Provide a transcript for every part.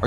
are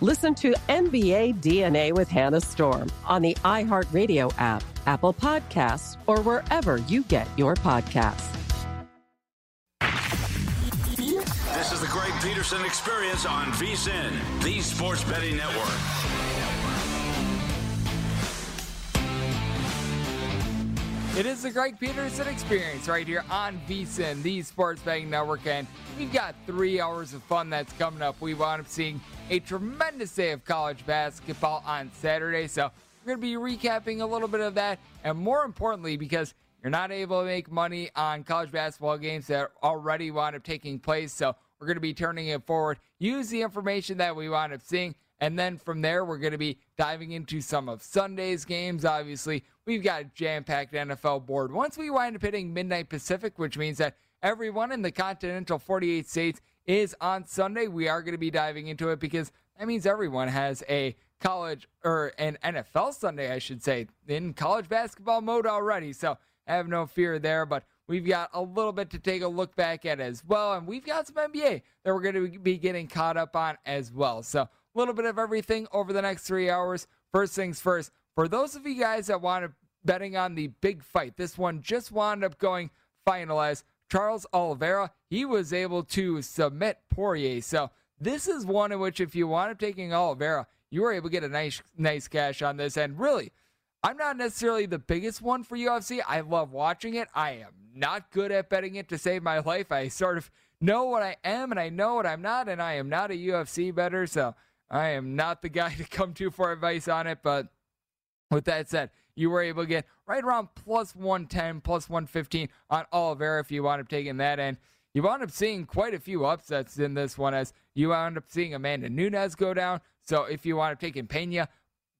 Listen to NBA DNA with Hannah Storm on the iHeartRadio app, Apple Podcasts, or wherever you get your podcasts. This is the Greg Peterson Experience on VSiN, the Sports Betting Network. It is the Greg Peterson Experience right here on VSiN, the Sports Betting Network, and we've got 3 hours of fun that's coming up. We wound up seeing a tremendous day of college basketball on Saturday, so we're going to be recapping a little bit of that, and more importantly, because you're not able to make money on college basketball games that already wound up taking place, so we're going to be turning it forward, use the information that we wound up seeing. And then from there, we're going to be diving into some of Sunday's games. Obviously, we've got a jam-packed NFL board. Once we wind up hitting midnight Pacific, which means that everyone in the continental 48 states is on Sunday, we are going to be diving into it because that means everyone has a college or an NFL Sunday, I should say, in college basketball mode already. So I have no fear there, but we've got a little bit to take a look back at as well. And we've got some NBA that we're going to be getting caught up on as well. So a little bit of everything over the next 3 hours. First things first, for those of you guys that wound up betting on the big fight, this one just wound up going finalized. Charles Oliveira, he was able to submit Poirier. So this is one in which if you wound up taking Oliveira, you were able to get a nice cash on this. And really, I'm not necessarily the biggest one for UFC. I love watching it. I am not good at betting it to save my life. I sort of know what I am and I know what I'm not, and I am not a UFC bettor, so I am not the guy to come to for advice on it, but with that said, you were able to get right around plus 110, plus 115 on Oliveira if you wound up taking that, and you wound up seeing quite a few upsets in this one as you wound up seeing Amanda Nunes go down, so if you wound up taking Pena,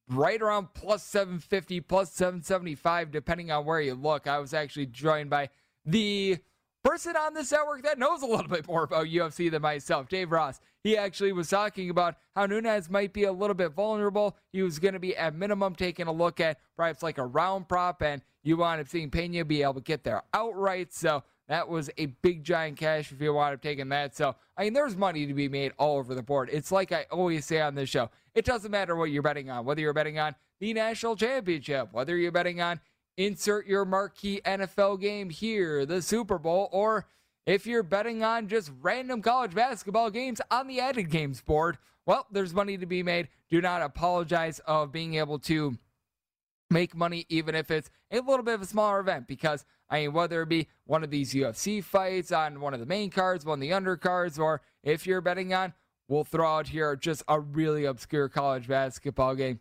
right around plus 750, plus 775, depending on where you look. I was actually joined by the person on this network that knows a little bit more about UFC than myself, Dave Ross. He actually was talking about how Nunes might be a little bit vulnerable. He was going to be at minimum taking a look at perhaps like a round prop, and you wound up seeing Pena be able to get there outright. So that was a big giant cash if you wound up taking that. So, I mean, there's money to be made all over the board. It's like I always say on this show, it doesn't matter what you're betting on, whether you're betting on the national championship, whether you're betting on insert your marquee NFL game here, the Super Bowl, or if you're betting on just random college basketball games on the added games board, well, there's money to be made. Do not apologize of being able to make money, even if it's a little bit of a smaller event, because, I mean, whether it be one of these UFC fights on one of the main cards, one of the undercards, or if you're betting on, we'll throw out here just a really obscure college basketball game.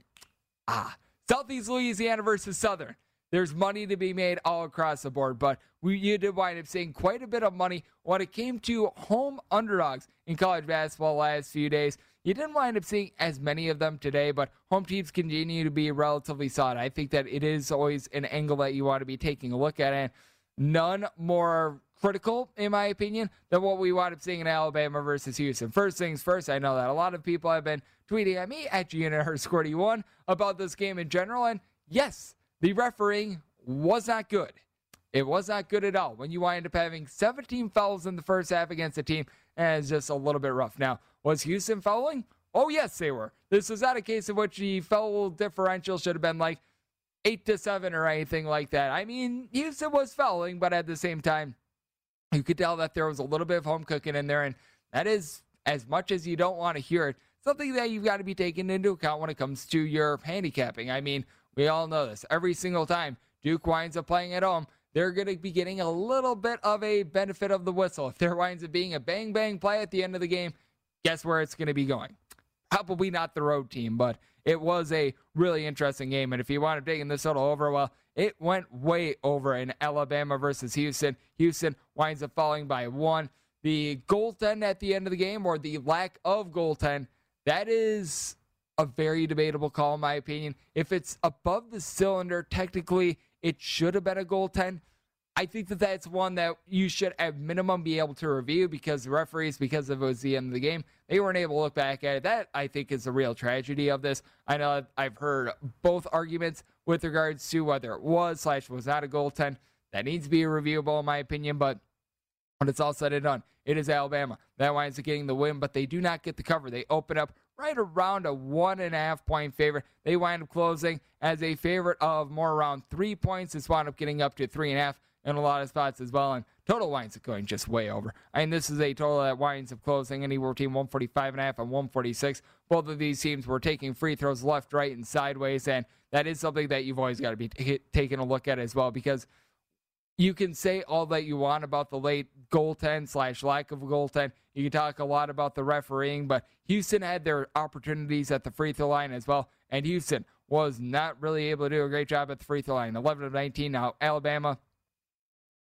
Southeast Louisiana versus Southern. There's money to be made all across the board, but you did wind up seeing quite a bit of money when it came to home underdogs in college basketball last few days. You didn't wind up seeing as many of them today, but home teams continue to be relatively solid. I think that it is always an angle that you want to be taking a look at, and none more critical, in my opinion, than what we wound up seeing in Alabama versus Houston. First things first, I know that a lot of people have been tweeting at me, at GNRSquirty1, about this game in general, and yes, the refereeing was not good. It was not good at all. When you wind up having 17 fouls in the first half against a team, and it's just a little bit rough. Now, was Houston fouling? Oh, yes, they were. This was not a case in which the foul differential should have been like 8-7 or anything like that. I mean, Houston was fouling, but at the same time, you could tell that there was a little bit of home cooking in there, and that is, as much as you don't want to hear it, something that you've got to be taking into account when it comes to your handicapping. I mean, we all know this. Every single time Duke winds up playing at home, they're going to be getting a little bit of a benefit of the whistle. If there winds up being a bang-bang play at the end of the game, guess where it's going to be going? Probably not the road team, but it was a really interesting game. And if you wound up taking this total over, well, it went way over in Alabama versus Houston. Houston winds up falling by 1. The goaltend at the end of the game, or the lack of goaltend, that is a very debatable call, in my opinion. If it's above the cylinder, technically it should have been a goaltend. I think that that's one that you should at minimum be able to review, because the referees, because it was the end of the game, they weren't able to look back at it. That, I think, is the real tragedy of this. I know I've heard both arguments with regards to whether it was / was not a goaltend. That needs to be reviewable, in my opinion, but when it's all said and done, it is Alabama that winds up getting the win, but they do not get the cover. They open up right around a 1.5-point favorite. They wind up closing as a favorite of more around 3 points. It's wound up getting up to 3.5 in a lot of spots as well, and total winds up going just way over. I mean, this is a total that winds up closing anywhere between 145.5 and 146. Both of these teams were taking free throws left, right, and sideways, and that is something that you've always got to be taking a look at as well, because you can say all that you want about the late goaltend / lack of goaltend. You can talk a lot about the refereeing, but Houston had their opportunities at the free throw line as well, and Houston was not really able to do a great job at the free throw line. 11 of 19 now. Alabama,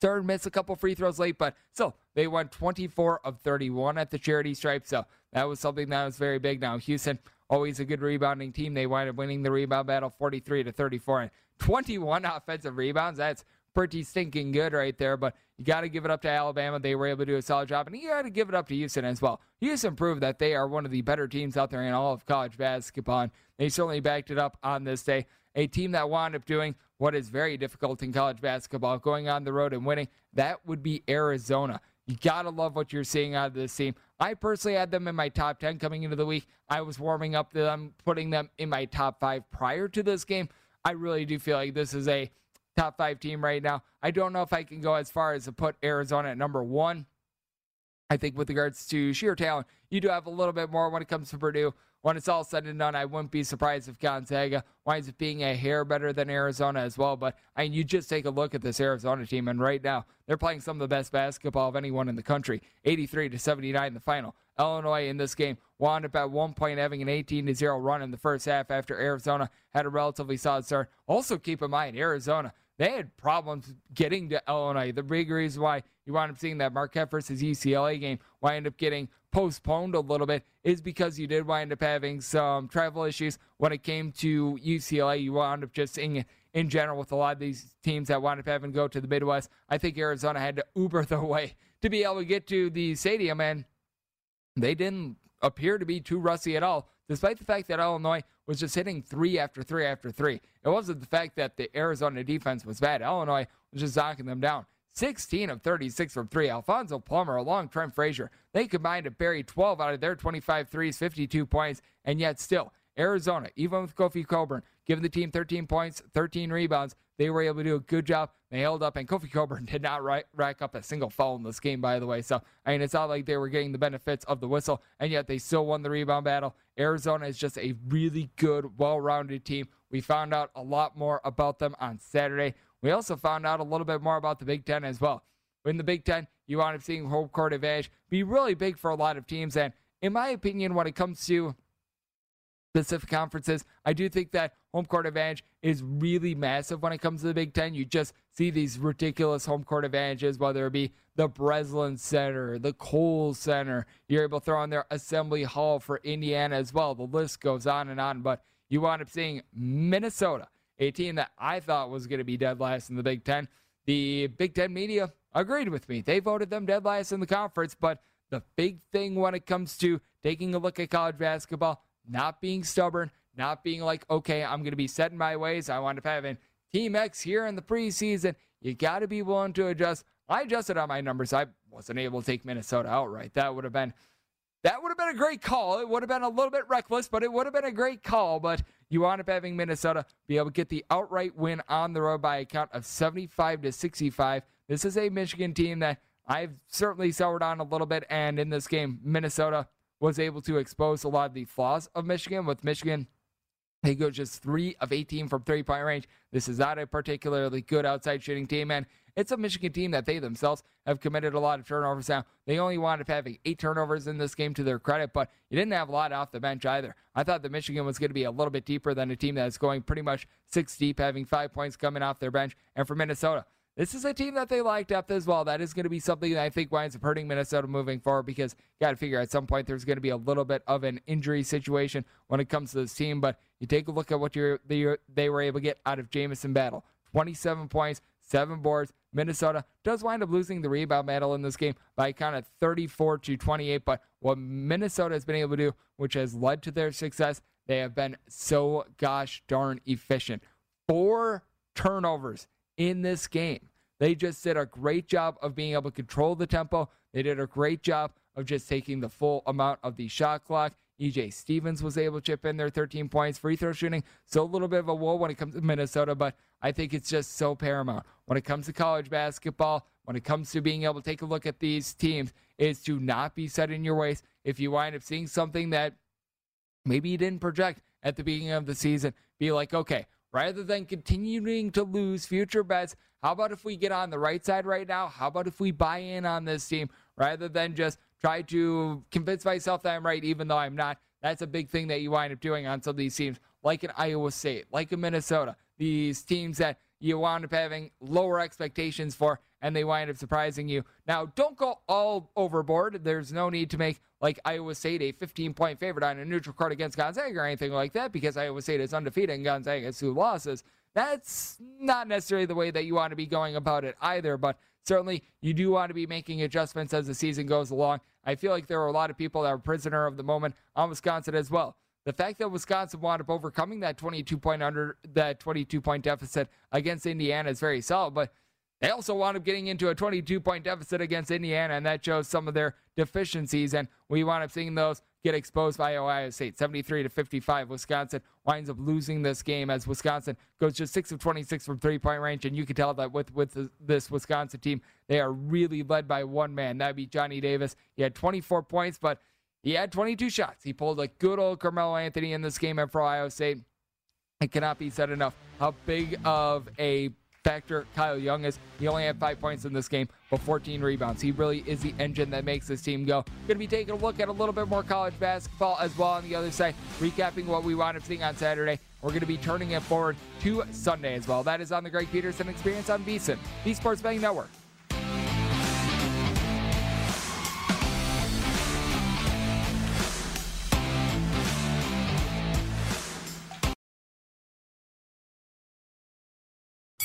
third, missed a couple free throws late, but still, they won 24 of 31 at the charity stripe, so that was something that was very big. Now, Houston, always a good rebounding team. They wind up winning the rebound battle 43-34, and 21 offensive rebounds. That's pretty stinking good right there, but you got to give it up to Alabama. They were able to do a solid job, and you got to give it up to Houston as well. Houston proved that they are one of the better teams out there in all of college basketball, and they certainly backed it up on this day. A team that wound up doing what is very difficult in college basketball, going on the road and winning, that would be Arizona. You got to love what you're seeing out of this team. I personally had them in my top 10 coming into the week. I was warming up to them, putting them in my top 5 prior to this game. I really do feel like this is a top 5 team right now. I don't know if I can go as far as to put Arizona at number 1. I think with regards to sheer talent, you do have a little bit more when it comes to Purdue. When it's all said and done, I wouldn't be surprised if Gonzaga winds up being a hair better than Arizona as well. But I mean, you just take a look at this Arizona team, and right now they're playing some of the best basketball of anyone in the country. 83-79 the final. Illinois in this game wound up at one point having an 18-0 run in the first half after Arizona had a relatively solid start. Also keep in mind, Arizona, they had problems getting to Illinois. The big reason why you wound up seeing that Marquette versus UCLA game wind up getting postponed a little bit is because you did wind up having some travel issues when it came to UCLA. You wound up just seeing it in general with a lot of these teams that wound up having to go to the Midwest. I think Arizona had to Uber their way to be able to get to the stadium, and they didn't appear to be too rusty at all, despite the fact that Illinois was just hitting 3 after 3 after 3. It wasn't the fact that the Arizona defense was bad. Illinois was just knocking them down. 16 of 36 from 3. Alfonso Plummer, along Trent Frazier, they combined to bury 12 out of their 25 threes, 52 points, and yet still, Arizona, even with Kofi Coburn, giving the team 13 points, 13 rebounds, they were able to do a good job. They held up, and Kofi Coburn did not rack up a single foul in this game, by the way. So, I mean, it's not like they were getting the benefits of the whistle, and yet they still won the rebound battle. Arizona is just a really good, well-rounded team. We found out a lot more about them on Saturday. We also found out a little bit more about the Big Ten as well. In the Big Ten, you wound up seeing home court advantage be really big for a lot of teams. And in my opinion, when it comes to specific conferences, I do think that home court advantage is really massive when it comes to the Big Ten. You just see these ridiculous home court advantages, whether it be the Breslin Center, the Kohl Center. You're able to throw in there Assembly Hall for Indiana as well. The list goes on and on. But you wound up seeing Minnesota, a team that I thought was going to be dead last in the Big Ten. The Big Ten media agreed with me. They voted them dead last in the conference. But the big thing when it comes to taking a look at college basketball, not being stubborn, not being like, okay, I'm going to be set in my ways. I wound up having Team X here in the preseason. You got to be willing to adjust. I adjusted on my numbers. I wasn't able to take Minnesota outright. That would have been a great call. It would have been a little bit reckless, but it would have been a great call. But you wound up having Minnesota be able to get the outright win on the road by a count of 75-65. This is a Michigan team that I've certainly soured on a little bit. And in this game, Minnesota was able to expose a lot of the flaws of Michigan. With Michigan, they go just 3 of 18 from three-point range. This is not a particularly good outside shooting team, and it's a Michigan team that they themselves have committed a lot of turnovers now. They only wound up having 8 turnovers in this game to their credit, but you didn't have a lot off the bench either. I thought that Michigan was going to be a little bit deeper than a team that's going pretty much 6 deep, having 5 points coming off their bench. And for Minnesota, this is a team that they lacked depth as well. That is going to be something that I think winds up hurting Minnesota moving forward, because you got to figure at some point there's going to be a little bit of an injury situation when it comes to this team. But you take a look at what they were able to get out of Jamison Battle. 27 points, 7 boards. Minnesota does wind up losing the rebound battle in this game by a count of 34-28. But what Minnesota has been able to do, which has led to their success, they have been so gosh darn efficient. 4 turnovers in this game. They just did a great job of being able to control the tempo. They did a great job of just taking the full amount of the shot clock. E.J. Stevens was able to chip in their 13 points. Free throw shooting, so a little bit of a woe when it comes to Minnesota, but I think it's just so paramount when it comes to college basketball, when it comes to being able to take a look at these teams, is to not be set in your ways. If you wind up seeing something that maybe you didn't project at the beginning of the season, be like, okay, rather than continuing to lose future bets, how about if we get on the right side right now? How about if we buy in on this team rather than just try to convince myself that I'm right even though I'm not? That's a big thing that you wind up doing on some of these teams, like an Iowa State, like a Minnesota, these teams that you wind up having lower expectations for, and they wind up surprising you. Now, don't go all overboard. There's no need to make, like Iowa State, a 15-point favorite on a neutral court against Gonzaga or anything like that, because Iowa State is undefeated and Gonzaga has 2 losses. That's not necessarily the way that you want to be going about it either, but certainly you do want to be making adjustments as the season goes along. I feel like there were a lot of people that were prisoner of the moment on Wisconsin as well. The fact that Wisconsin wound up overcoming that 22-point deficit against Indiana is very solid, but they also wound up getting into a 22-point deficit against Indiana, and that shows some of their deficiencies, and we wound up seeing those get exposed by Ohio State. 73-55, Wisconsin winds up losing this game as Wisconsin goes just 6 of 26 from three-point range, and you can tell that with this Wisconsin team, they are really led by one man. That would be Johnny Davis. He had 24 points, but he had 22 shots. He pulled a good old Carmelo Anthony in this game for Ohio State. It cannot be said enough how big of a factor Kyle Young is. He only had 5 points in this game, but 14 rebounds. He really is the engine that makes this team go. Going to be taking a look at a little bit more college basketball as well on the other side, recapping what we wound up seeing on Saturday. We're going to be turning it forward to Sunday as well. That is on the Greg Peterson Experience on VSiN, the Sports Betting Network.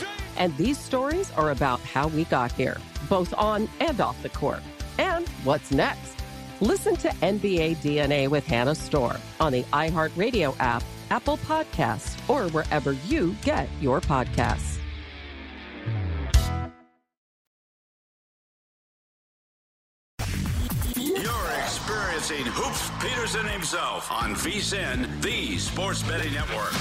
James. And these stories are about how we got here, both on and off the court. And what's next? Listen to NBA DNA with Hannah Storm on the iHeartRadio app, Apple Podcasts, or wherever you get your podcasts. You're experiencing Hoops Peterson himself on VSiN, the sports betting network.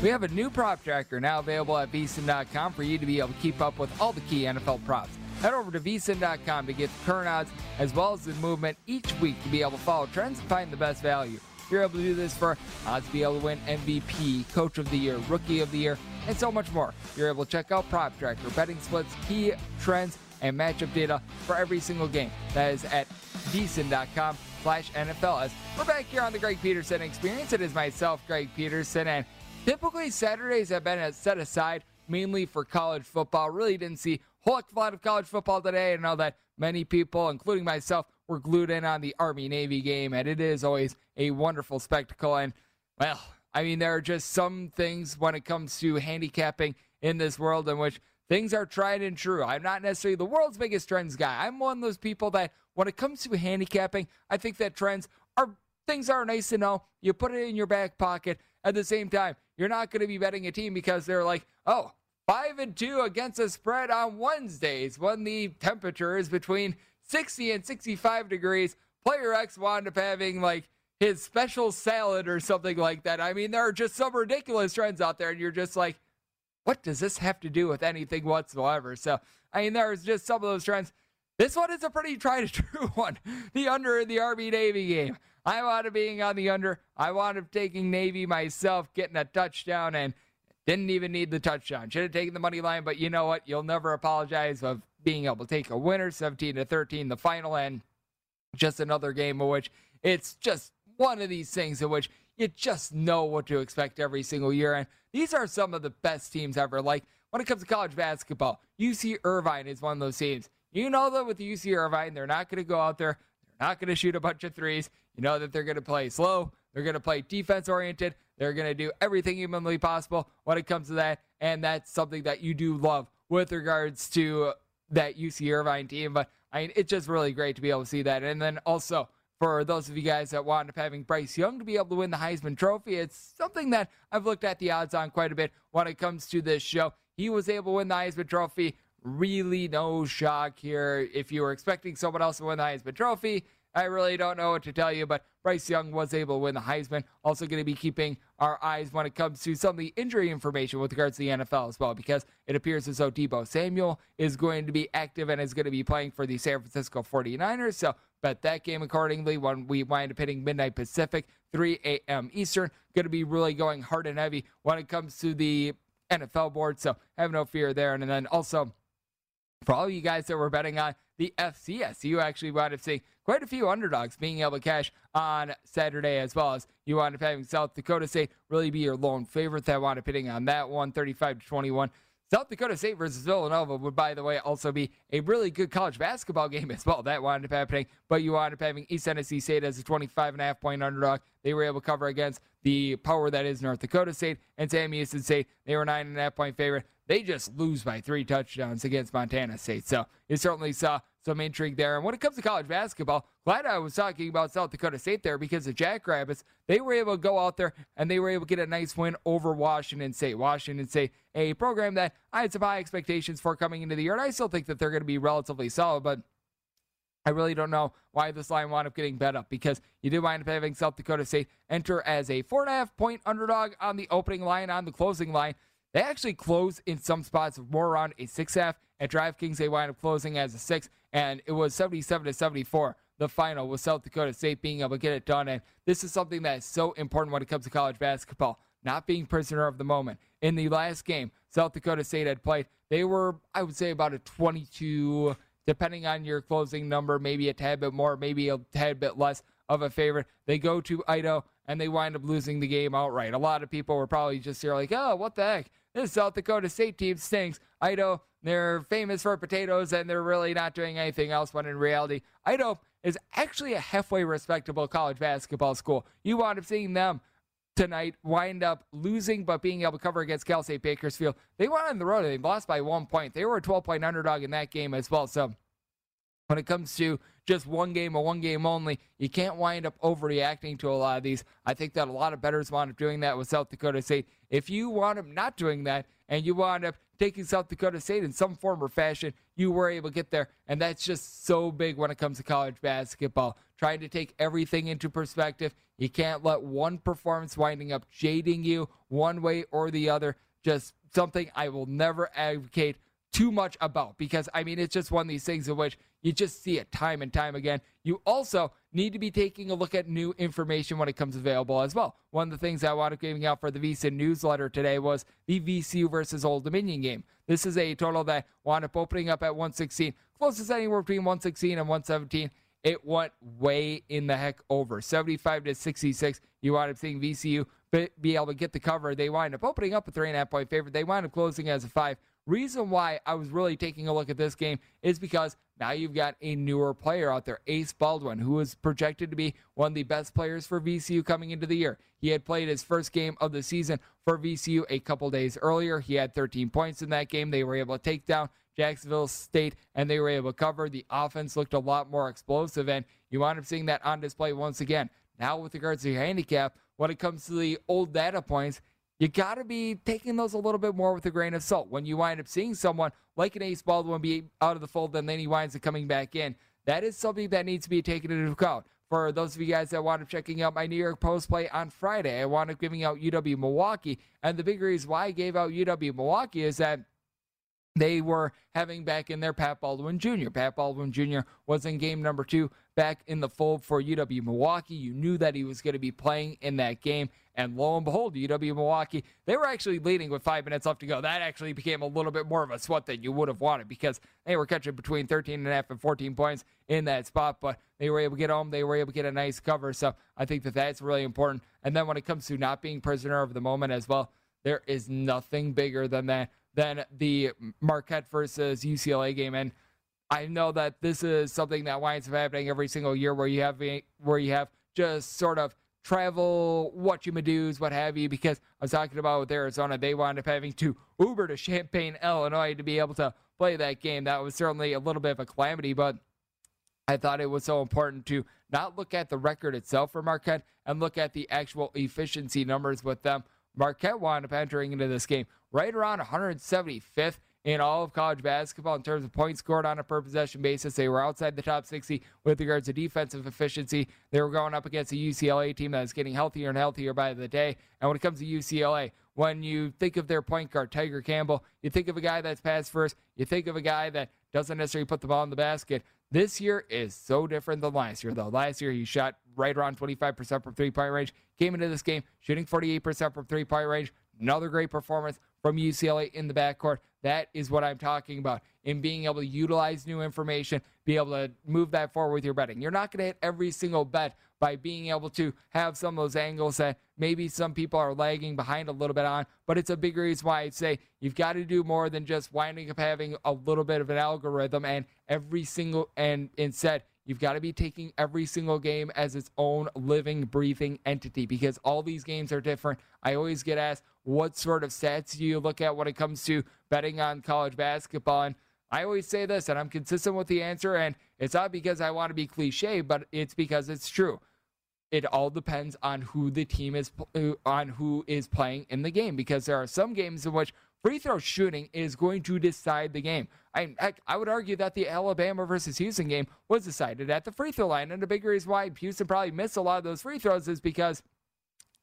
We have a new prop tracker now available at VSiN.com for you to be able to keep up with all the key NFL props. Head over to VSiN.com to get the current odds as well as the movement each week to be able to follow trends and find the best value. You're able to do this for odds to be able to win MVP, Coach of the Year, Rookie of the Year, and so much more. You're able to check out prop tracker, betting splits, key trends, and matchup data for every single game. That is at VSiN.com/NFLs. We're back here on the Greg Peterson Experience. It is myself, Greg Peterson, and typically, Saturdays have been set aside mainly for college football. Really didn't see a whole lot of college football today. I know that many people, including myself, were glued in on the Army-Navy game, and it is always a wonderful spectacle. And, well, I mean, there are just some things when it comes to handicapping in this world in which things are tried and true. I'm not necessarily the world's biggest trends guy. I'm one of those people that when it comes to handicapping, I think that trends are things are nice to know. You put it in your back pocket. At the same time, you're not going to be betting a team because they're like, oh, 5-2 against the spread on Wednesdays when the temperature is between 60 and 65 degrees. Player X wound up having like his special salad or something like that. I mean, there are just some ridiculous trends out there, and you're just like, what does this have to do with anything whatsoever? So, I mean, there's just some of those trends. This one is a pretty tried-and-true one. The under in the Army-Navy game. I wound up being on the under. I wound up taking Navy myself, getting a touchdown, and didn't even need the touchdown. Should have taken the money line, but you know what? You'll never apologize of being able to take a winner, 17-13, the final, and just another game in which it's just one of these things in which you just know what to expect every single year. And these are some of the best teams ever. Like, when it comes to college basketball, UC Irvine is one of those teams. You know that with UC Irvine, they're not going to go out there. They're not going to shoot a bunch of threes. You know that they're going to play slow. They're going to play defense-oriented. They're going to do everything humanly possible when it comes to that. And that's something that you do love with regards to that UC Irvine team. But, I mean, it's just really great to be able to see that. And then also, for those of you guys that wound up having Bryce Young to be able to win the Heisman Trophy, it's something that I've looked at the odds on quite a bit when it comes to this show. He was able to win the Heisman Trophy. Really no shock here. If you were expecting someone else to win the Heisman Trophy, I really don't know what to tell you, but Bryce Young was able to win the Heisman. Also going to be keeping our eyes when it comes to some of the injury information with regards to the NFL as well, because it appears as though Deebo Samuel is going to be active and is going to be playing for the San Francisco 49ers. So bet that game accordingly when we wind up hitting midnight Pacific, 3 a.m. Eastern. Going to be really going hard and heavy when it comes to the NFL board, so have no fear there. And then also, for all you guys that were betting on the FCS, you actually wound up seeing quite a few underdogs being able to cash on Saturday, as well as you wound up having South Dakota State really be your lone favorite that wound up hitting on that one, 35-21. South Dakota State versus Villanova would, by the way, also be a really good college basketball game as well. That wound up happening, but you wound up having East Tennessee State as a 25.5-point underdog. They were able to cover against the power that is North Dakota State, and Sam Houston State, they were 9.5-point favorite. They just lose by 3 touchdowns against Montana State. So you certainly saw some intrigue there. And when it comes to college basketball, glad I was talking about South Dakota State there, because the Jackrabbits, they were able to go out there and they were able to get a nice win over Washington State. Washington State, a program that I had some high expectations for coming into the year, and I still think that they're going to be relatively solid, but I really don't know why this line wound up getting bet up, because you do wind up having South Dakota State enter as a 4.5-point underdog on the opening line. On the closing line, they actually close in some spots more around a 6.5. At DraftKings, they wind up closing as a 6, and it was 77-74. The final was South Dakota State being able to get it done, and this is something that is so important when it comes to college basketball, not being prisoner of the moment. In the last game South Dakota State had played, they were, I would say, about a 22, depending on your closing number, maybe a tad bit more, maybe a tad bit less of a favorite. They go to Idaho, and they wind up losing the game outright. A lot of people were probably just here like, oh, what the heck? This South Dakota State team stinks. Idaho, they're famous for potatoes, and they're really not doing anything else, when in reality, Idaho is actually a halfway respectable college basketball school. You wound up seeing them tonight wind up losing, but being able to cover against Cal State Bakersfield. They went on the road, and they lost by 1 point. They were a 12-point underdog in that game as well, so when it comes to just one game or one game only, you can't wind up overreacting to a lot of these. I think that a lot of bettors wound up doing that with South Dakota State. If you wound up not doing that and you wound up taking South Dakota State in some form or fashion, you were able to get there, and that's just so big when it comes to college basketball. Trying to take everything into perspective, you can't let one performance winding up jading you one way or the other. Just something I will never advocate too much about, because, I mean, it's just one of these things in which you just see it time and time again. You also need to be taking a look at new information when it comes available as well. One of the things I wound up giving out for the VCU newsletter today was the VCU versus Old Dominion game. This is a total that wound up opening up at 116, closest anywhere between 116 and 117. It went way in the heck over, 75-66. You wound up seeing VCU be able to get the cover. They wind up opening up a 3.5-point favorite. They wind up closing as a 5. Reason why I was really taking a look at this game is because now you've got a newer player out there, Ace Baldwin, who is projected to be one of the best players for VCU coming into the year. He had played his first game of the season for VCU a couple days earlier. He had 13 points in that game. They were able to take down Jacksonville State, and they were able to cover. The offense looked a lot more explosive, and you wound up seeing that on display once again. Now with regards to your handicap, when it comes to the old data points, you got to be taking those a little bit more with a grain of salt. When you wind up seeing someone like an Ace Baldwin be out of the fold, and then he winds up coming back in, that is something that needs to be taken into account. For those of you guys that wound up checking out my New York Post play on Friday, I wound up giving out UW-Milwaukee. And the big reason why I gave out UW-Milwaukee is that they were having back in there Pat Baldwin Jr. Pat Baldwin Jr. was in game number 2 back in the fold for UW-Milwaukee. You knew that he was going to be playing in that game. And lo and behold, UW-Milwaukee, they were actually leading with 5 minutes left to go. That actually became a little bit more of a sweat than you would have wanted because they were catching between 13.5 and 14 points in that spot. But they were able to get home. They were able to get a nice cover. So I think that that's really important. And then when it comes to not being prisoner of the moment as well, there is nothing bigger than that, than the Marquette versus UCLA game. And I know that this is something that winds up happening every single year where you have just sort of travel, whatchamadoos, what have you, because I was talking about with Arizona, they wound up having to Uber to Champaign, Illinois to be able to play that game. That was certainly a little bit of a calamity, but I thought it was so important to not look at the record itself for Marquette and look at the actual efficiency numbers with them. Marquette wound up entering into this game right around 175th in all of college basketball in terms of points scored on a per-possession basis. They were outside the top 60 with regards to defensive efficiency. They were going up against a UCLA team that is getting healthier and healthier by the day. And when it comes to UCLA, when you think of their point guard, Tiger Campbell, you think of a guy that's passed first. You think of a guy that doesn't necessarily put the ball in the basket. This year is so different than last year, though. Last year, he shot right around 25% from three-point range. Came into this game shooting 48% from three-point range. Another great performance from UCLA in the backcourt. That is what I'm talking about in being able to utilize new information, be able to move that forward with your betting. You're not going to hit every single bet by being able to have some of those angles that maybe some people are lagging behind a little bit on, but it's a big reason why I'd say you've got to do more than just winding up having a little bit of an algorithm and instead you've got to be taking every single game as its own living, breathing entity because all these games are different. I always get asked, what sort of stats do you look at when it comes to betting on college basketball? And I always say this, and I'm consistent with the answer, and it's not because I want to be cliche, but it's because it's true. It all depends on who is playing in the game because there are some games in which free throw shooting is going to decide the game. I would argue that the Alabama versus Houston game was decided at the free throw line, and the big reason why Houston probably missed a lot of those free throws is because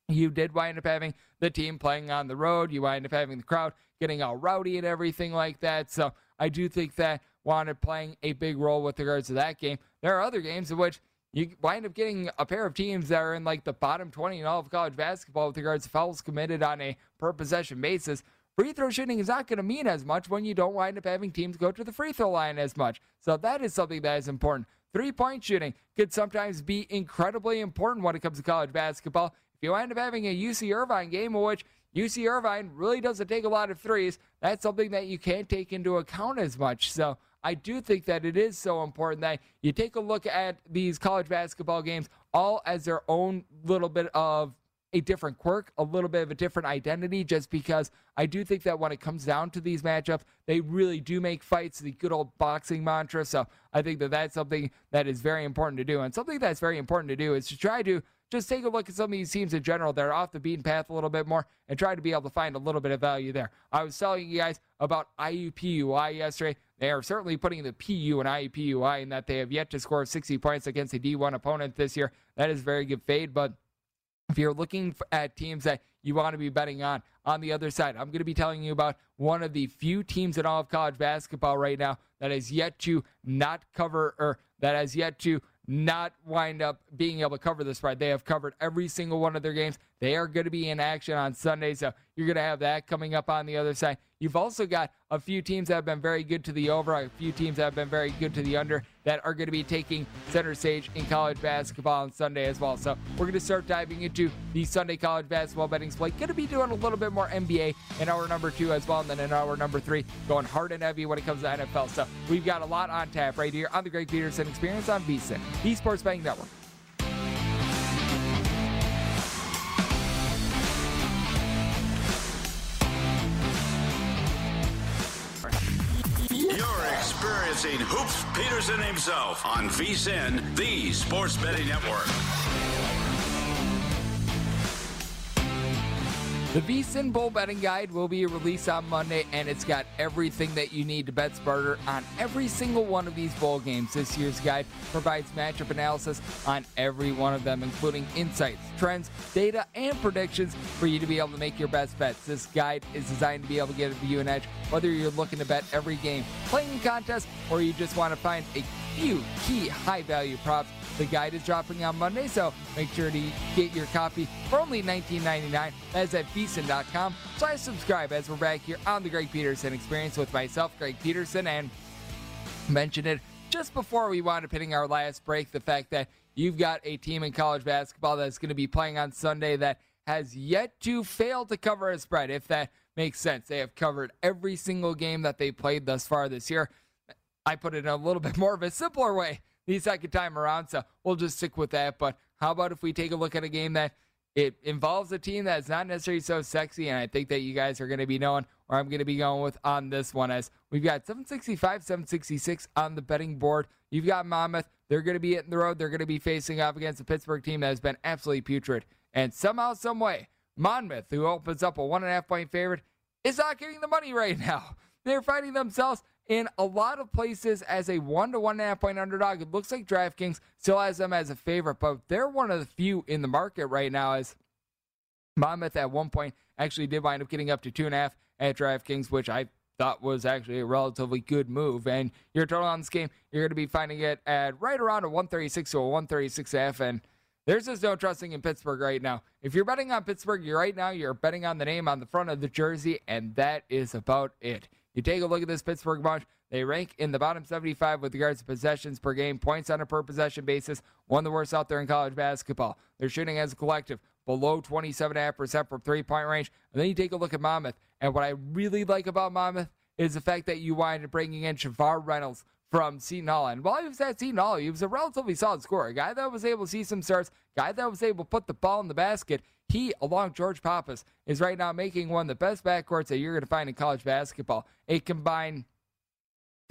you did wind up having the team playing on the road. You wind up having the crowd getting all rowdy and everything like that. So I do think that wound up playing a big role with regards to that game. There are other games in which you wind up getting a pair of teams that are in like the bottom 20 in all of college basketball with regards to fouls committed on a per-possession basis. Free throw shooting is not going to mean as much when you don't wind up having teams go to the free throw line as much. So that is something that is important. Three-point shooting could sometimes be incredibly important when it comes to college basketball. If you wind up having a UC Irvine game in which UC Irvine really doesn't take a lot of threes, that's something that you can't take into account as much. So I do think that it is so important that you take a look at these college basketball games all as their own little bit of a different quirk, a little bit of a different identity, just because I do think that when it comes down to these matchups, they really do make fights, the good old boxing mantra. So I think that that's something that is very important to do. And something that's very important to do is to try to just take a look at some of these teams in general that are off the beaten path a little bit more and try to be able to find a little bit of value there. I was telling you guys about IUPUI yesterday. They are certainly putting the PU in IUPUI in that they have yet to score 60 points against a D1 opponent this year. That is very good fade, but if you're looking at teams that you want to be betting on the other side, I'm going to be telling you about one of the few teams in all of college basketball right now that has yet to not cover, or that has yet to not wind up being able to cover the spread. They have covered every single one of their games. They are going to be in action on Sunday, so you're going to have that coming up on the other side. You've also got a few teams that have been very good to the over, a few teams that have been very good to the under that are going to be taking center stage in college basketball on Sunday as well. So we're going to start diving into the Sunday college basketball betting slate. Going to be doing a little bit more NBA in hour number 2 as well, and then in hour number 3, going hard and heavy when it comes to NFL. So we've got a lot on tap right here on the Greg Peterson Experience on VSiN, the Sports Betting Network. Experiencing Hoops Peterson himself on VSiN, the Sports Betting Network. The VSiN Bowl Betting Guide will be released on Monday, and it's got everything that you need to bet smarter on every single one of these bowl games. This year's guide provides matchup analysis on every one of them, including insights, trends, data, and predictions for you to be able to make your best bets. This guide is designed to be able to give you an edge, whether you're looking to bet every game, playing contest, or you just want to find a few key high-value props. The guide is dropping on Monday, so make sure to get your copy for only $19.99. That is at VSiN.com/subscribe, as we're back here on the Greg Peterson Experience with myself, Greg Peterson, and mentioned it just before we wound up hitting our last break, the fact that you've got a team in college basketball that's going to be playing on Sunday that has yet to fail to cover a spread, if that makes sense. They have covered every single game that they played thus far this year. I put it in a little bit more of a simpler way the second time around, so we'll just stick with that. But how about if we take a look at a game that it involves a team that's not necessarily so sexy, and I think that you guys are going to be knowing where I'm going to be going with on this one, as we've got 765, 766 on the betting board. You've got Monmouth. They're going to be hitting the road. They're going to be facing off against the Pittsburgh team that has been absolutely putrid. And somehow, some way, Monmouth, who opens up a 1.5-point favorite, is not getting the money right now. They're finding themselves in a lot of places as a 1 to 1.5 point underdog. It looks like DraftKings still has them as a favorite, but they're one of the few in the market right now, as Monmouth at one point actually did wind up getting up to 2.5 at DraftKings, which I thought was actually a relatively good move. And your total on this game, you're going to be finding it at right around a 136 to a 136.5. And there's just no trusting in Pittsburgh right now. If you're betting on Pittsburgh, you're betting on the name on the front of the jersey, and that is about it. You take a look at this Pittsburgh bunch. They rank in the bottom 75 with regards to possessions per game, points on a per-possession basis, one of the worst out there in college basketball. They're shooting as a collective below 27.5% from three-point range. And then you take a look at Monmouth. And what I really like about Monmouth is the fact that you wind up bringing in Shavar Reynolds from Seton Hall. And while he was at Seton Hall, he was a relatively solid scorer, a guy that was able to see some starts, a guy that was able to put the ball in the basket. He, along George Pappas, is right now making one of the best backcourts that you're going to find in college basketball. A combined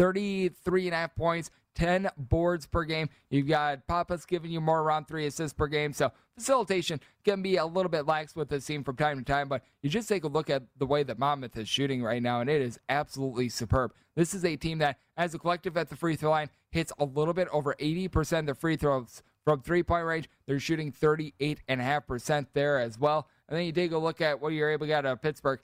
33.5 points, 10 boards per game. You've got Pappas giving you more around 3 assists per game, so facilitation can be a little bit lax with this team from time to time, but you just take a look at the way that Monmouth is shooting right now, and it is absolutely superb. This is a team that, as a collective at the free throw line, hits a little bit over 80% of the free throws. From three-point range, they're shooting 38.5% there as well. And then you take a look at what you're able to get out of Pittsburgh.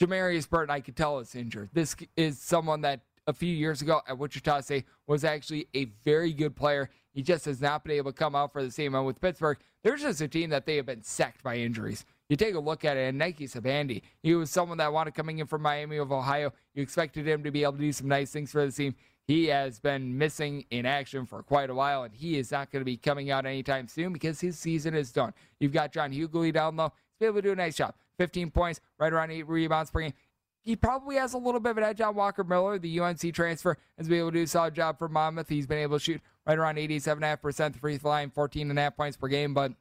Jamarius Burton, I could tell, is injured. This is someone that a few years ago at Wichita State was actually a very good player. He just has not been able to come out for the same. And with Pittsburgh, there's just a team that they have been sacked by injuries. You take a look at it, and Nike Sabandi, he was someone that wanted coming in from Miami of Ohio. You expected him to be able to do some nice things for the team. He has been missing in action for quite a while, and he is not going to be coming out anytime soon because his season is done. You've got John Hughley down low. He's been able to do a nice job. 15 points, right around 8 rebounds per game. He probably has a little bit of an edge on Walker Miller, the UNC transfer, has been able to do a solid job for Monmouth. He's been able to shoot right around 87.5%, the free throw line, 14.5 points per game, but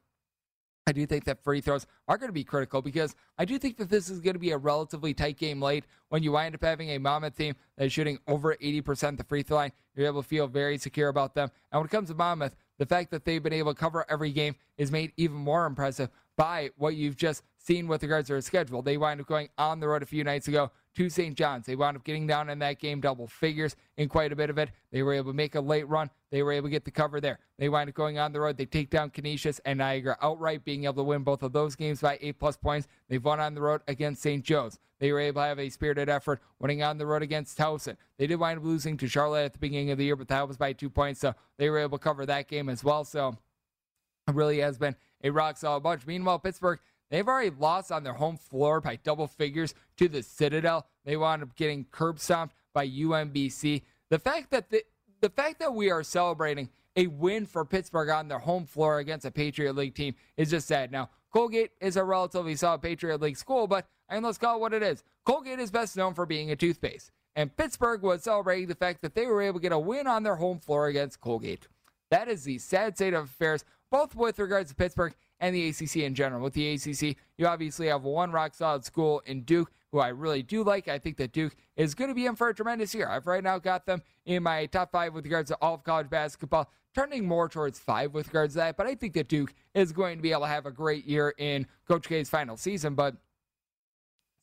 I do think that free throws are going to be critical because I do think that this is going to be a relatively tight game late when you wind up having a Monmouth team that is shooting over 80% the free throw line. You're able to feel very secure about them. And when it comes to Monmouth, the fact that they've been able to cover every game is made even more impressive by what you've just seen with regards to their schedule. They wind up going on the road a few nights ago to St. John's. They wound up getting down in that game double figures in quite a bit of it. They were able to make a late run. They were able to get the cover there. They wind up going on the road. They take down Canisius and Niagara outright, being able to win both of those games by 8-plus points. They've won on the road against St. Joe's. They were able to have a spirited effort winning on the road against Towson. They did wind up losing to Charlotte at the beginning of the year, but that was by 2 points, so they were able to cover that game as well. So it really has been a rock-solid bunch. Meanwhile, Pittsburgh, they've already lost on their home floor by double figures to the Citadel. They wound up getting curb stomped by UMBC. The fact that we are celebrating a win for Pittsburgh on their home floor against a Patriot League team is just sad. Now, Colgate is a relatively solid Patriot League school, but let's call it what it is. Colgate is best known for being a toothpaste, and Pittsburgh was celebrating the fact that they were able to get a win on their home floor against Colgate. That is the sad state of affairs, both with regards to Pittsburgh and the ACC in general. With the ACC, you obviously have one rock-solid school in Duke, who I really do like. I think that Duke is going to be in for a tremendous year. I've right now got them in my top 5 with regards to all of college basketball, turning more towards 5 with regards to that, but I think that Duke is going to be able to have a great year in Coach K's final season, but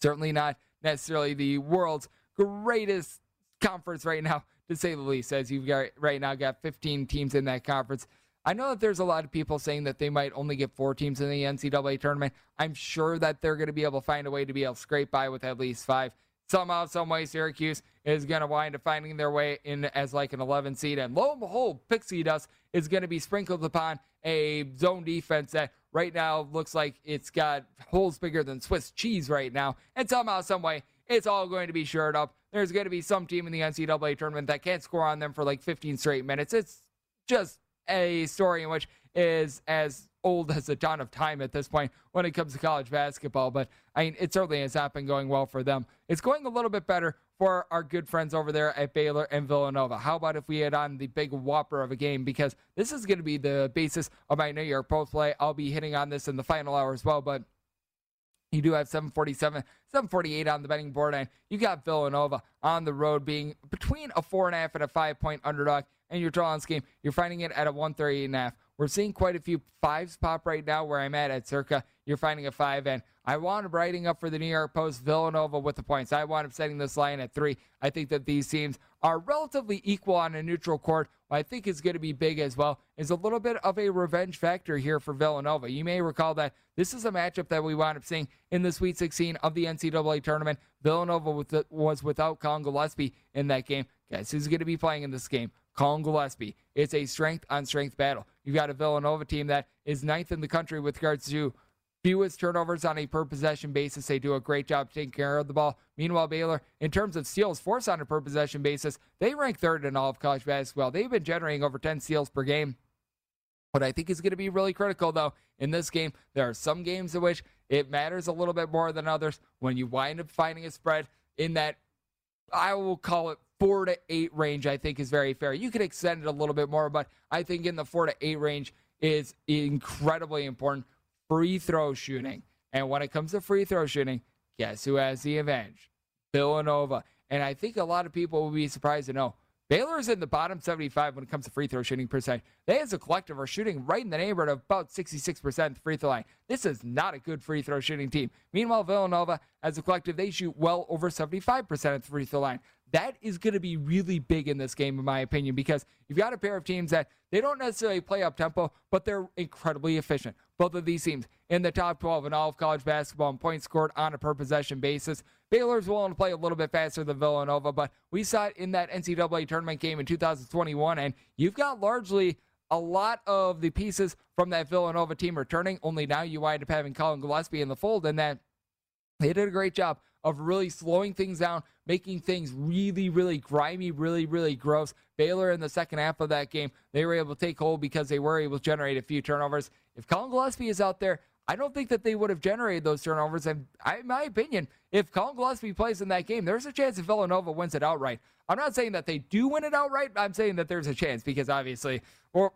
Certainly not necessarily the world's greatest conference right now, to say the least, as you've got right now got 15 teams in that conference. I know that there's a lot of people saying that they might only get 4 teams in the NCAA tournament. I'm sure that they're going to be able to find a way to be able to scrape by with at least 5. Somehow, some way, Syracuse is going to wind up finding their way in as like an 11 seed. And lo and behold, pixie dust is going to be sprinkled upon a zone defense that right now looks like it's got holes bigger than Swiss cheese right now. And somehow, some way, it's all going to be shored up. There's going to be some team in the NCAA tournament that can't score on them for like 15 straight minutes. It's just a story in which is as old as the dawn of time at this point when it comes to college basketball. But I mean, it certainly has not been going well for them. It's going a little bit better for our good friends over there at Baylor and Villanova. How about if we had on the big whopper of a game? Because this is going to be the basis of my New York Post play. I'll be hitting on this in the final hour as well, but you do have 747, 748 on the betting board, and you got Villanova on the road being between a 4.5 and a 5-point underdog, and your draw on this game, you're finding it at a 138.5. We're seeing quite a few 5s pop right now where I'm at Circa. You're finding a 5, and I wound up writing up for the New York Post Villanova with the points. I wound up setting this line at 3. I think that these teams are relatively equal on a neutral court. What I think is going to be big as well is a little bit of a revenge factor here for Villanova. You may recall that this is a matchup that we wound up seeing in the Sweet 16 of the NCAA tournament. Villanova was without Colin Gillespie in that game. Guess who's going to be playing in this game? Colin Gillespie. It's a strength-on-strength battle. You've got a Villanova team that is 9th in the country with regards to fewest turnovers on a per-possession basis. They do a great job taking care of the ball. Meanwhile, Baylor, in terms of steals forced on a per-possession basis, they rank 3rd in all of college basketball. They've been generating over 10 steals per game. What I think is going to be really critical, though, in this game, there are some games in which it matters a little bit more than others. When you wind up finding a spread in that, I will call it 4 to 8 range, I think is very fair. You could extend it a little bit more, but I think in the 4 to 8 range is incredibly important. Free throw shooting. And when it comes to free throw shooting, guess who has the advantage? Villanova. And I think a lot of people will be surprised to know Baylor is in the bottom 75 when it comes to free throw shooting percent. They as a collective are shooting right in the neighborhood of about 66% at the free throw line. This is not a good free throw shooting team. Meanwhile, Villanova as a collective, they shoot well over 75% at the free throw line. That is going to be really big in this game, in my opinion, because you've got a pair of teams that they don't necessarily play up-tempo, but they're incredibly efficient. Both of these teams in the top 12 in all of college basketball and points scored on a per-possession basis. Baylor's willing to play a little bit faster than Villanova, but we saw it in that NCAA tournament game in 2021, and you've got largely a lot of the pieces from that Villanova team returning, only now you wind up having Colin Gillespie in the fold, and that they did a great job of really slowing things down, making things really, really grimy, really, really gross. Baylor in the second half of that game, they were able to take hold because they were able to generate a few turnovers. If Colin Gillespie is out there, I don't think that they would have generated those turnovers. And in my opinion, if Colin Gillespie plays in that game, there's a chance that Villanova wins it outright. I'm not saying that they do win it outright. I'm saying that there's a chance because obviously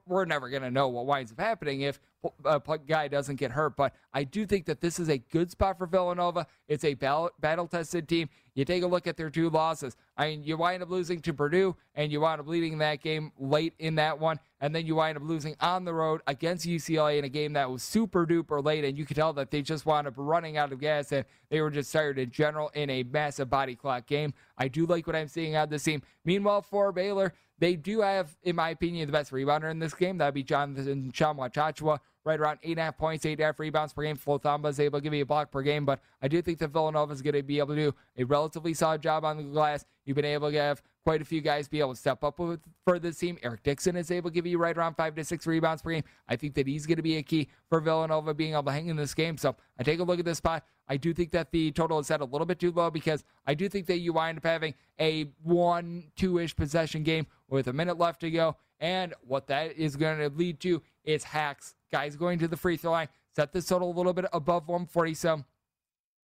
we're never going to know what winds up happening if a guy doesn't get hurt. But I do think that this is a good spot for Villanova. It's a battle-tested team. You take a look at their 2 losses. I mean, you wind up losing to Purdue, and you wind up leading that game late in that one, and then you wind up losing on the road against UCLA in a game that was super-duper late, and you could tell that they just wound up running out of gas, and they were just tired in general in a massive body clock game. I do like what I'm seeing out of this team. Meanwhile, for Baylor, they do have, in my opinion, the best rebounder in this game. That would be Jonathan Chamwa-Chachua, right around 8.5 points, 8.5 rebounds per game. Flo Thamba is able to give you a block per game, but I do think that Villanova is going to be able to do a relatively solid job on the glass. You've been able to have quite a few guys be able to step up for this team. Eric Dixon is able to give you right around 5 to 6 rebounds per game. I think that he's going to be a key for Villanova being able to hang in this game. So I take a look at this spot. I do think that the total is set a little bit too low because I do think that you wind up having a 1-2-ish possession game with a minute left to go. And what that is going to lead to is hacks. Guys going to the free throw line. Set this total a little bit above 140. So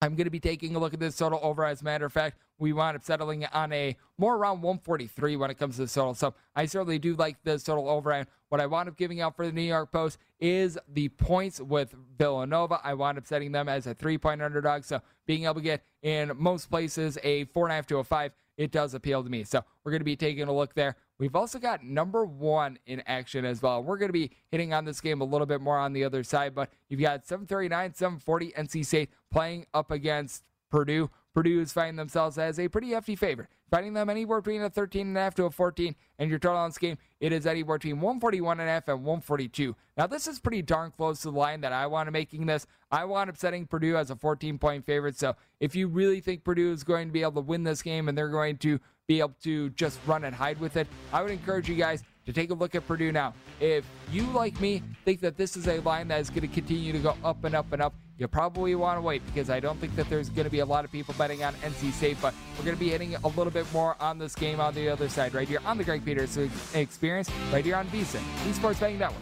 I'm going to be taking a look at this total over. As a matter of fact, we wound up settling on a more around 143 when it comes to the total. So I certainly do like this total over. And what I wound up giving out for the New York Post is the points with Villanova. I wound up setting them as a 3-point underdog. So being able to get in most places a 4.5 to a 5, it does appeal to me. So we're going to be taking a look there. We've also got number 1 in action as well. We're going to be hitting on this game a little bbit more on the other side, but you've got 739, 740 NC State playing up against Purdue. Purdue is finding themselves as a pretty hefty favorite, finding them anywhere between a 13.5 to a 14, and your total on this game, it is anywhere between 141.5 and 142. Now, this is pretty darn close to the line that I want to making this. I want upsetting Purdue as a 14-point favorite, so if you really think Purdue is going to be able to win this game and they're going to be able to just run and hide with it, I would encourage you guys to take a look at Purdue now. If you, like me, think that this is a line that is going to continue to go up and up and up, you probably want to wait, because I don't think that there's going to be a lot of people betting on NC State, but we're going to be hitting a little bit more on this game on the other side right here on the Greg Peterson Experience, right here on VSiN, the Sports Betting Network.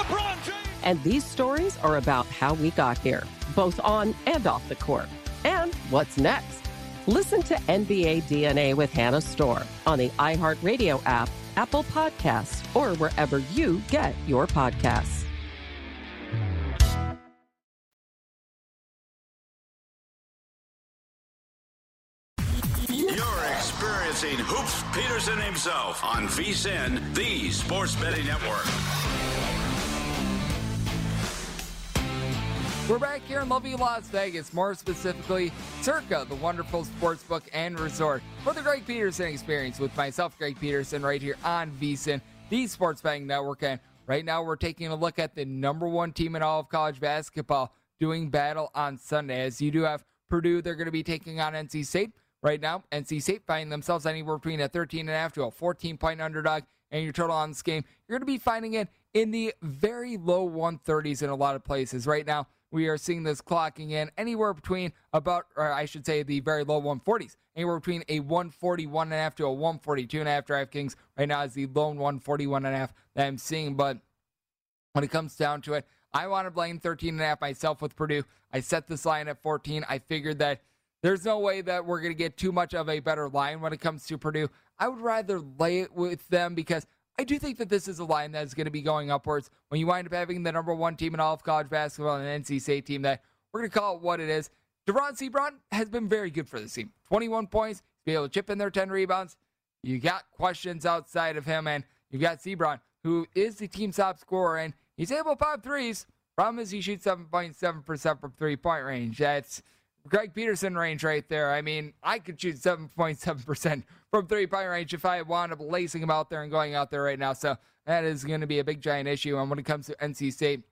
LeBron James. And these stories are about how we got here, both on and off the court. And what's next? Listen to NBA DNA with Hannah Storm on the iHeartRadio app, Apple Podcasts, or wherever you get your podcasts. You're experiencing Hoops Peterson himself on VSiN, the Sports Betting Network. We're back here in lovely Las Vegas, more specifically Circa, the wonderful sportsbook and resort for the Greg Peterson Experience with myself, Greg Peterson, right here on VSiN, the Sports Betting Network. And right now we're taking a look at the number one team in all of college basketball doing battle on Sunday. As you do have Purdue, they're going to be taking on NC State. Right now, NC State finding themselves anywhere between a 13.5 to a 14-point underdog, and your total on this game, you're going to be finding it in the very low 130s in a lot of places. Right now, we are seeing this clocking in anywhere between the very low 140s. Anywhere between a 141.5 to a 142.5 DraftKings. Right now is the lone 141.5 that I'm seeing. But when it comes down to it, I want to blame 13.5 myself with Purdue. I set this line at 14. I figured that there's no way that we're going to get too much of a better line when it comes to Purdue. I would rather lay it with them because I do think that this is a line that is going to be going upwards. When you wind up having the number one team in all of college basketball and an NC State team that we're going to call it what it is. Deron Sebron has been very good for this team. 21 points, be able to chip in their 10 rebounds. You got questions outside of him, and you've got Sebron, who is the team's top scorer, and he's able to pop threes. Problem is he shoots 7.7% from three-point range. That's Greg Peterson range right there. I mean, I could shoot 7.7% from three-point range if I wound up lacing him out there and going out there right now. So that is going to be a big, giant issue. And when it comes to NC State,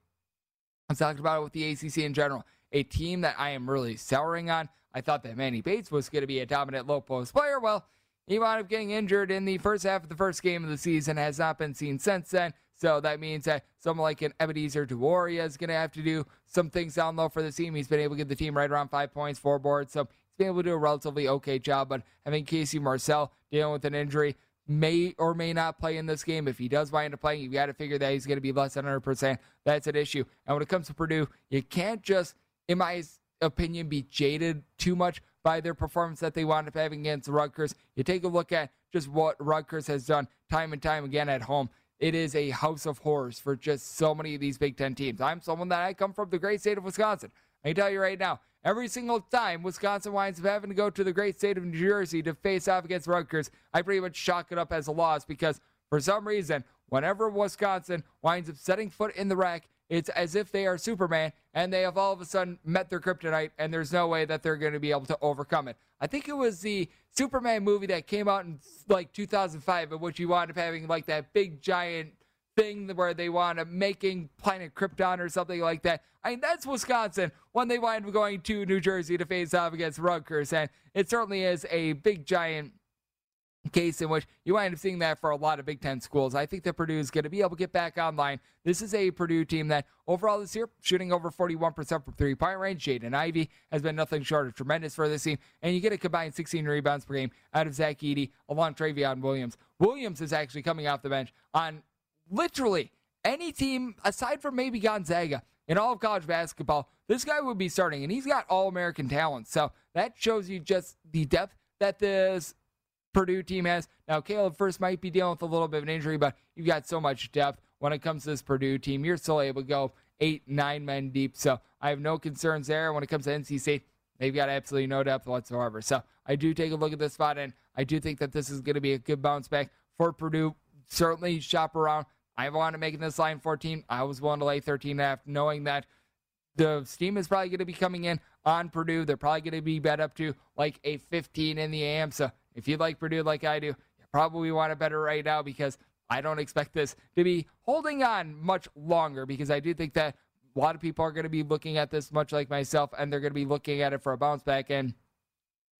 I'm talking about it with the ACC in general, a team that I am really souring on. I thought that Manny Bates was going to be a dominant low-post player. Well, he wound up getting injured in the first half of the first game of the season, has not been seen since then. So that means that someone like an Ebenezer Duoria is going to have to do some things down low for the team. He's been able to get the team right around 5 points, 4 boards. So he's been able to do a relatively okay job. But having Casey Marcel dealing with an injury, may or may not play in this game. If he does wind up playing, you've got to figure that he's going to be less than 100%. That's an issue. And when it comes to Purdue, you can't just, in my opinion, be jaded too much by their performance that they wound up having against Rutgers. You take a look at just what Rutgers has done time and time again at home. It is a house of horrors for just so many of these Big Ten teams. I'm someone that I come from the great state of Wisconsin. I can tell you right now, every single time Wisconsin winds up having to go to the great state of New Jersey to face off against Rutgers, I pretty much chalk it up as a loss because for some reason, whenever Wisconsin winds up setting foot in the rack, it's as if they are Superman and they have all of a sudden met their kryptonite and there's no way that they're going to be able to overcome it. I think it was the Superman movie that came out in like 2005 in which you wound up having like that big giant thing where they wound up making Planet Krypton or something like that. I mean, that's Wisconsin when they wind up going to New Jersey to face off against Rutgers, and it certainly is a big giant case in which you wind up seeing that for a lot of Big Ten schools. I think that Purdue is going to be able to get back online. This is a Purdue team that overall this year shooting over 41% from three-point range. Jaden Ivey has been nothing short of tremendous for this team, and you get a combined 16 rebounds per game out of Zach Edey along Travion Williams. Williams is actually coming off the bench on literally any team aside from maybe Gonzaga. In all of college basketball, this guy would be starting, and he's got All-American talent. So that shows you just the depth that this Purdue team has. Now, Caleb First might be dealing with a little bit of an injury, but you've got so much depth when it comes to this Purdue team. You're still able to go 8, 9 men deep, so I have no concerns there. When it comes to NC State, they've got absolutely no depth whatsoever. So I do take a look at this spot, and I do think that this is going to be a good bounce back for Purdue. Certainly shop around. I wanted to make this line 14. I was willing to lay 13.5, knowing that the steam is probably going to be coming in on Purdue. They're probably going to be bet up to like a 15 in the AM, so if you like Purdue like I do, you probably want it better right now because I don't expect this to be holding on much longer because I do think that a lot of people are going to be looking at this much like myself, and they're going to be looking at it for a bounce back. And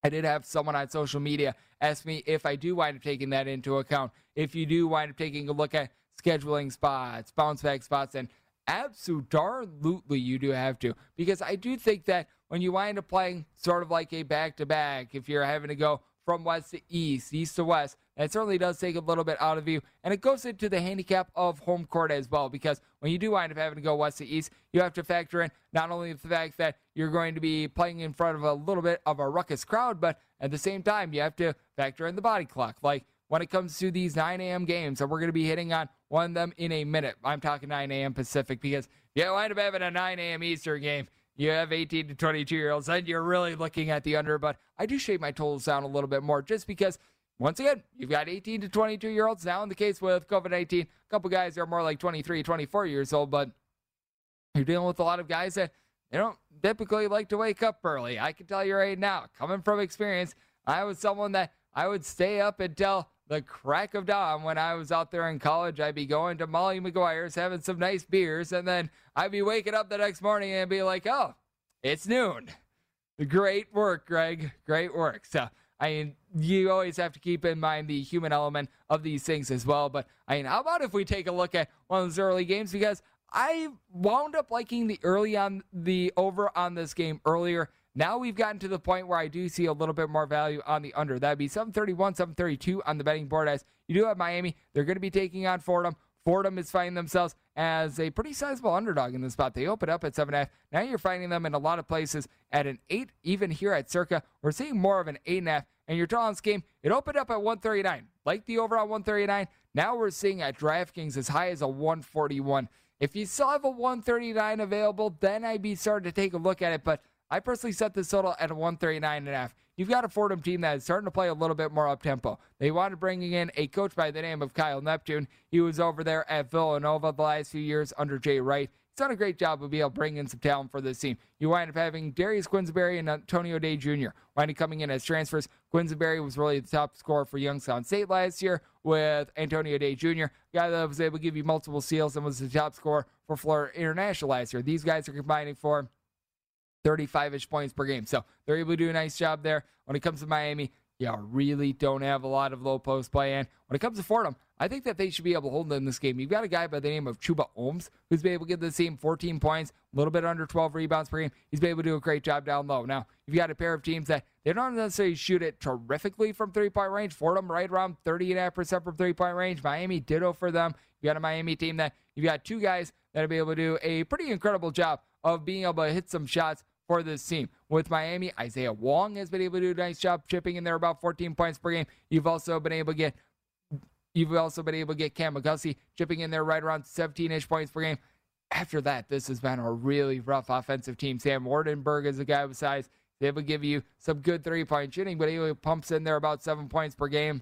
I did have someone on social media ask me if I do wind up taking that into account, if you do wind up taking a look at scheduling spots, bounce back spots, and absolutely you do have to, because I do think that when you wind up playing sort of like a back-to-back, if you're having to go from west to east, east to west, that certainly does take a little bit out of you. And it goes into the handicap of home court as well, because when you do wind up having to go west to east, you have to factor in not only the fact that you're going to be playing in front of a little bit of a ruckus crowd, but at the same time, you have to factor in the body clock. Like when it comes to these 9 a.m. games, and we're going to be hitting on one of them in a minute. I'm talking 9 a.m. Pacific, because you wind up having a 9 a.m. Eastern game, you have 18 to 22-year-olds, and you're really looking at the under. But I do shape my totals down a little bit more just because, once again, you've got 18 to 22-year-olds. Now in the case with COVID-19, a couple guys are more like 23, 24 years old, but you're dealing with a lot of guys that They don't typically like to wake up early. I can tell you right now, coming from experience, I was someone that I would stay up until the crack of dawn when I was out there in college. I'd be going to Molly Maguire's, having some nice beers, and then I'd be waking up the next morning and be like, oh, it's noon. Great work, Greg. Great work. So, I mean, you always have to keep in mind the human element of these things as well. But, I mean, how about if we take a look at one of those early games? Because I wound up liking the early on, the over on this game earlier. Now we've gotten to the point where I do see a little bit more value on the under. That'd be 731, 732 on the betting board. As you do have Miami, they're going to be taking on Fordham. Fordham is finding themselves as a pretty sizable underdog in this spot. They open up at 7.5. Now you're finding them in a lot of places at an 8, even here at Circa. We're seeing more of an 8.5. And your total on this game, it opened up at 139. Like the overall 139, now we're seeing at DraftKings as high as a 141. If you still have a 139 available, then I'd be starting to take a look at it. But I personally set this total at a 139.5. You've got a Fordham team that is starting to play a little bit more up-tempo. They wanted bringing in a coach by the name of Kyle Neptune. He was over there at Villanova the last few years under Jay Wright. He's done a great job of being able to bring in some talent for this team. You wind up having Darius Quinsberry and Antonio Day Jr. wind up coming in as transfers. Quinsberry was really the top scorer for Youngstown State last year with Antonio Day Jr., a guy that was able to give you multiple steals and was the top scorer for Florida International last year. These guys are combining for 35-ish points per game. So they're able to do a nice job there. When it comes to Miami, you really don't have a lot of low post play in. When it comes to Fordham, I think that they should be able to hold in this game. You've got a guy by the name of Chuba Ohms who's been able to give this team 14 points, a little bit under 12 rebounds per game. He's been able to do a great job down low. Now, you've got a pair of teams that they don't necessarily shoot it terrifically from three-point range. Fordham right around 30.5% from three-point range. Miami, ditto for them. You've got a Miami team that you've got two guys that will be able to do a pretty incredible job of being able to hit some shots for this team. With Miami, Isaiah Wong has been able to do a nice job chipping in there about 14 points per game. You've also been able to get Cam McGussie chipping in there right around 17-ish points per game. After that, this has been a really rough offensive team. Sam Wardenberg is a guy with size. They will give you some good three-point shooting, but he pumps in there about 7 points per game.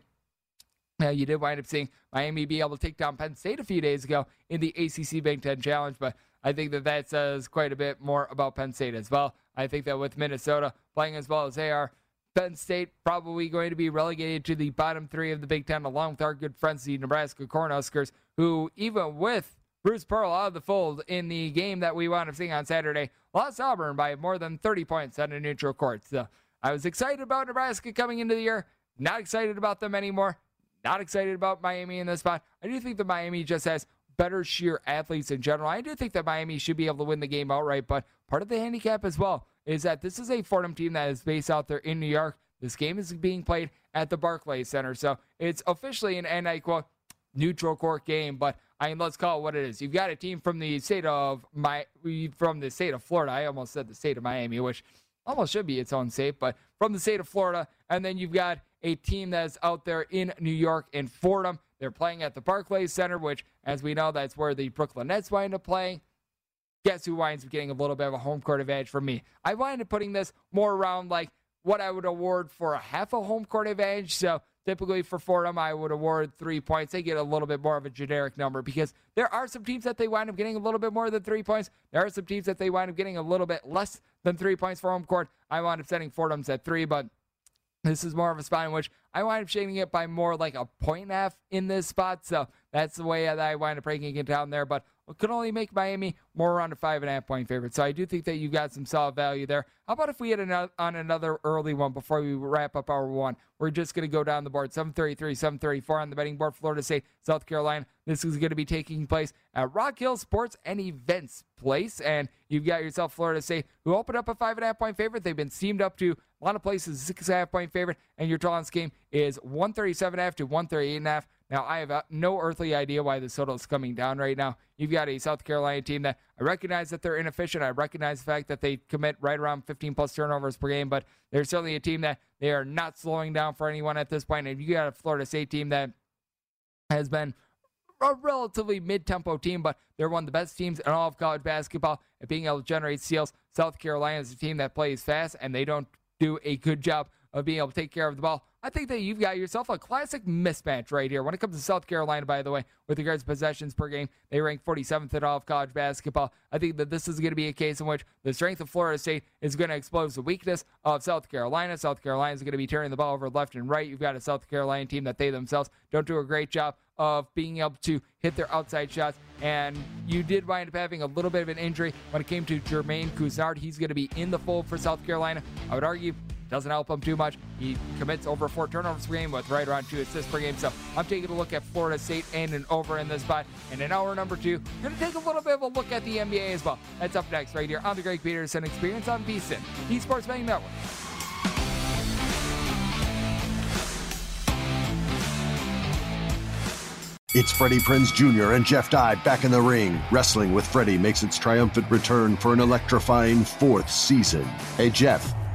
Now, you did wind up seeing Miami be able to take down Penn State a few days ago in the ACC Big Ten Challenge, but I think that that says quite a bit more about Penn State as well. I think that with Minnesota playing as well as they are, Penn State probably going to be relegated to the bottom three of the Big Ten, along with our good friends, the Nebraska Cornhuskers, who even with Bruce Pearl out of the fold in the game that we wound up seeing on Saturday, lost Auburn by more than 30 points on a neutral court. So I was excited about Nebraska coming into the year. Not excited about them anymore. Not excited about Miami in this spot. I do think that Miami just has better sheer athletes in general. I do think that Miami should be able to win the game outright, but part of the handicap as well is that this is a Fordham team that is based out there in New York. This game is being played at the Barclays Center, so it's officially an, and I quote, neutral court game, but I mean, let's call it what it is. You've got a team from the state of Florida. I almost said the state of Miami, which almost should be its own state, but from the state of Florida, and then you've got a team that's out there in New York in Fordham. They're playing at the Barclays Center, which, as we know, that's where the Brooklyn Nets wind up playing. Guess who winds up getting a little bit of a home court advantage from me? I wind up putting this more around like what I would award for a half a home court advantage. So typically for Fordham, I would award 3 points. They get a little bit more of a generic number because there are some teams that they wind up getting a little bit more than 3 points. There are some teams that they wind up getting a little bit less than 3 points for home court. I wound up setting Fordham's at 3, but this is more of a spot in which I wind up shaving it by more like a 1.5 in this spot. So that's the way that I wind up breaking it down there. But it could only make Miami more around a 5.5 point favorite. So I do think that you've got some solid value there. How about if we hit another early one before we wrap up our one? We're just going to go down the board. 733, 734 on the betting board. Florida State, South Carolina. This is going to be taking place at Rock Hill Sports and Events Place. And you've got yourself Florida State, who opened up a 5.5 point favorite. They've been steamed up to a lot of places, 6.5 point favorite, and your total on this game is 137.5 to 138.5. Now, I have no earthly idea why this total is coming down right now. You've got a South Carolina team that I recognize that they're inefficient. I recognize the fact that they commit right around 15-plus turnovers per game, but they're certainly a team that they are not slowing down for anyone at this point. And you got a Florida State team that has been a relatively mid-tempo team, but they're one of the best teams in all of college basketball at being able to generate steals. South Carolina is a team that plays fast, and they don't do a good job of being able to take care of the ball. I think that you've got yourself a classic mismatch right here. When it comes to South Carolina, by the way, with regards to possessions per game, they rank 47th in all of college basketball. I think that this is going to be a case in which the strength of Florida State is going to expose the weakness of South Carolina. South Carolina is going to be turning the ball over left and right. You've got a South Carolina team that they themselves don't do a great job of being able to hit their outside shots. And you did wind up having a little bit of an injury when it came to Jermaine Coussard. He's going to be in the fold for South Carolina. I would argue doesn't help him too much. He commits over 4 turnovers per game with right around 2 assists per game. So I'm taking a look at Florida State and an over in this spot. And in hour number 2, I'm going to take a little bit of a look at the NBA as well. That's up next right here on the Greg Peterson Experience on VSiN, the Sports Betting Network. It's Freddie Prinze Jr. and Jeff Dye back in the ring. Wrestling with Freddie makes its triumphant return for an electrifying 4th season. Hey, Jeff.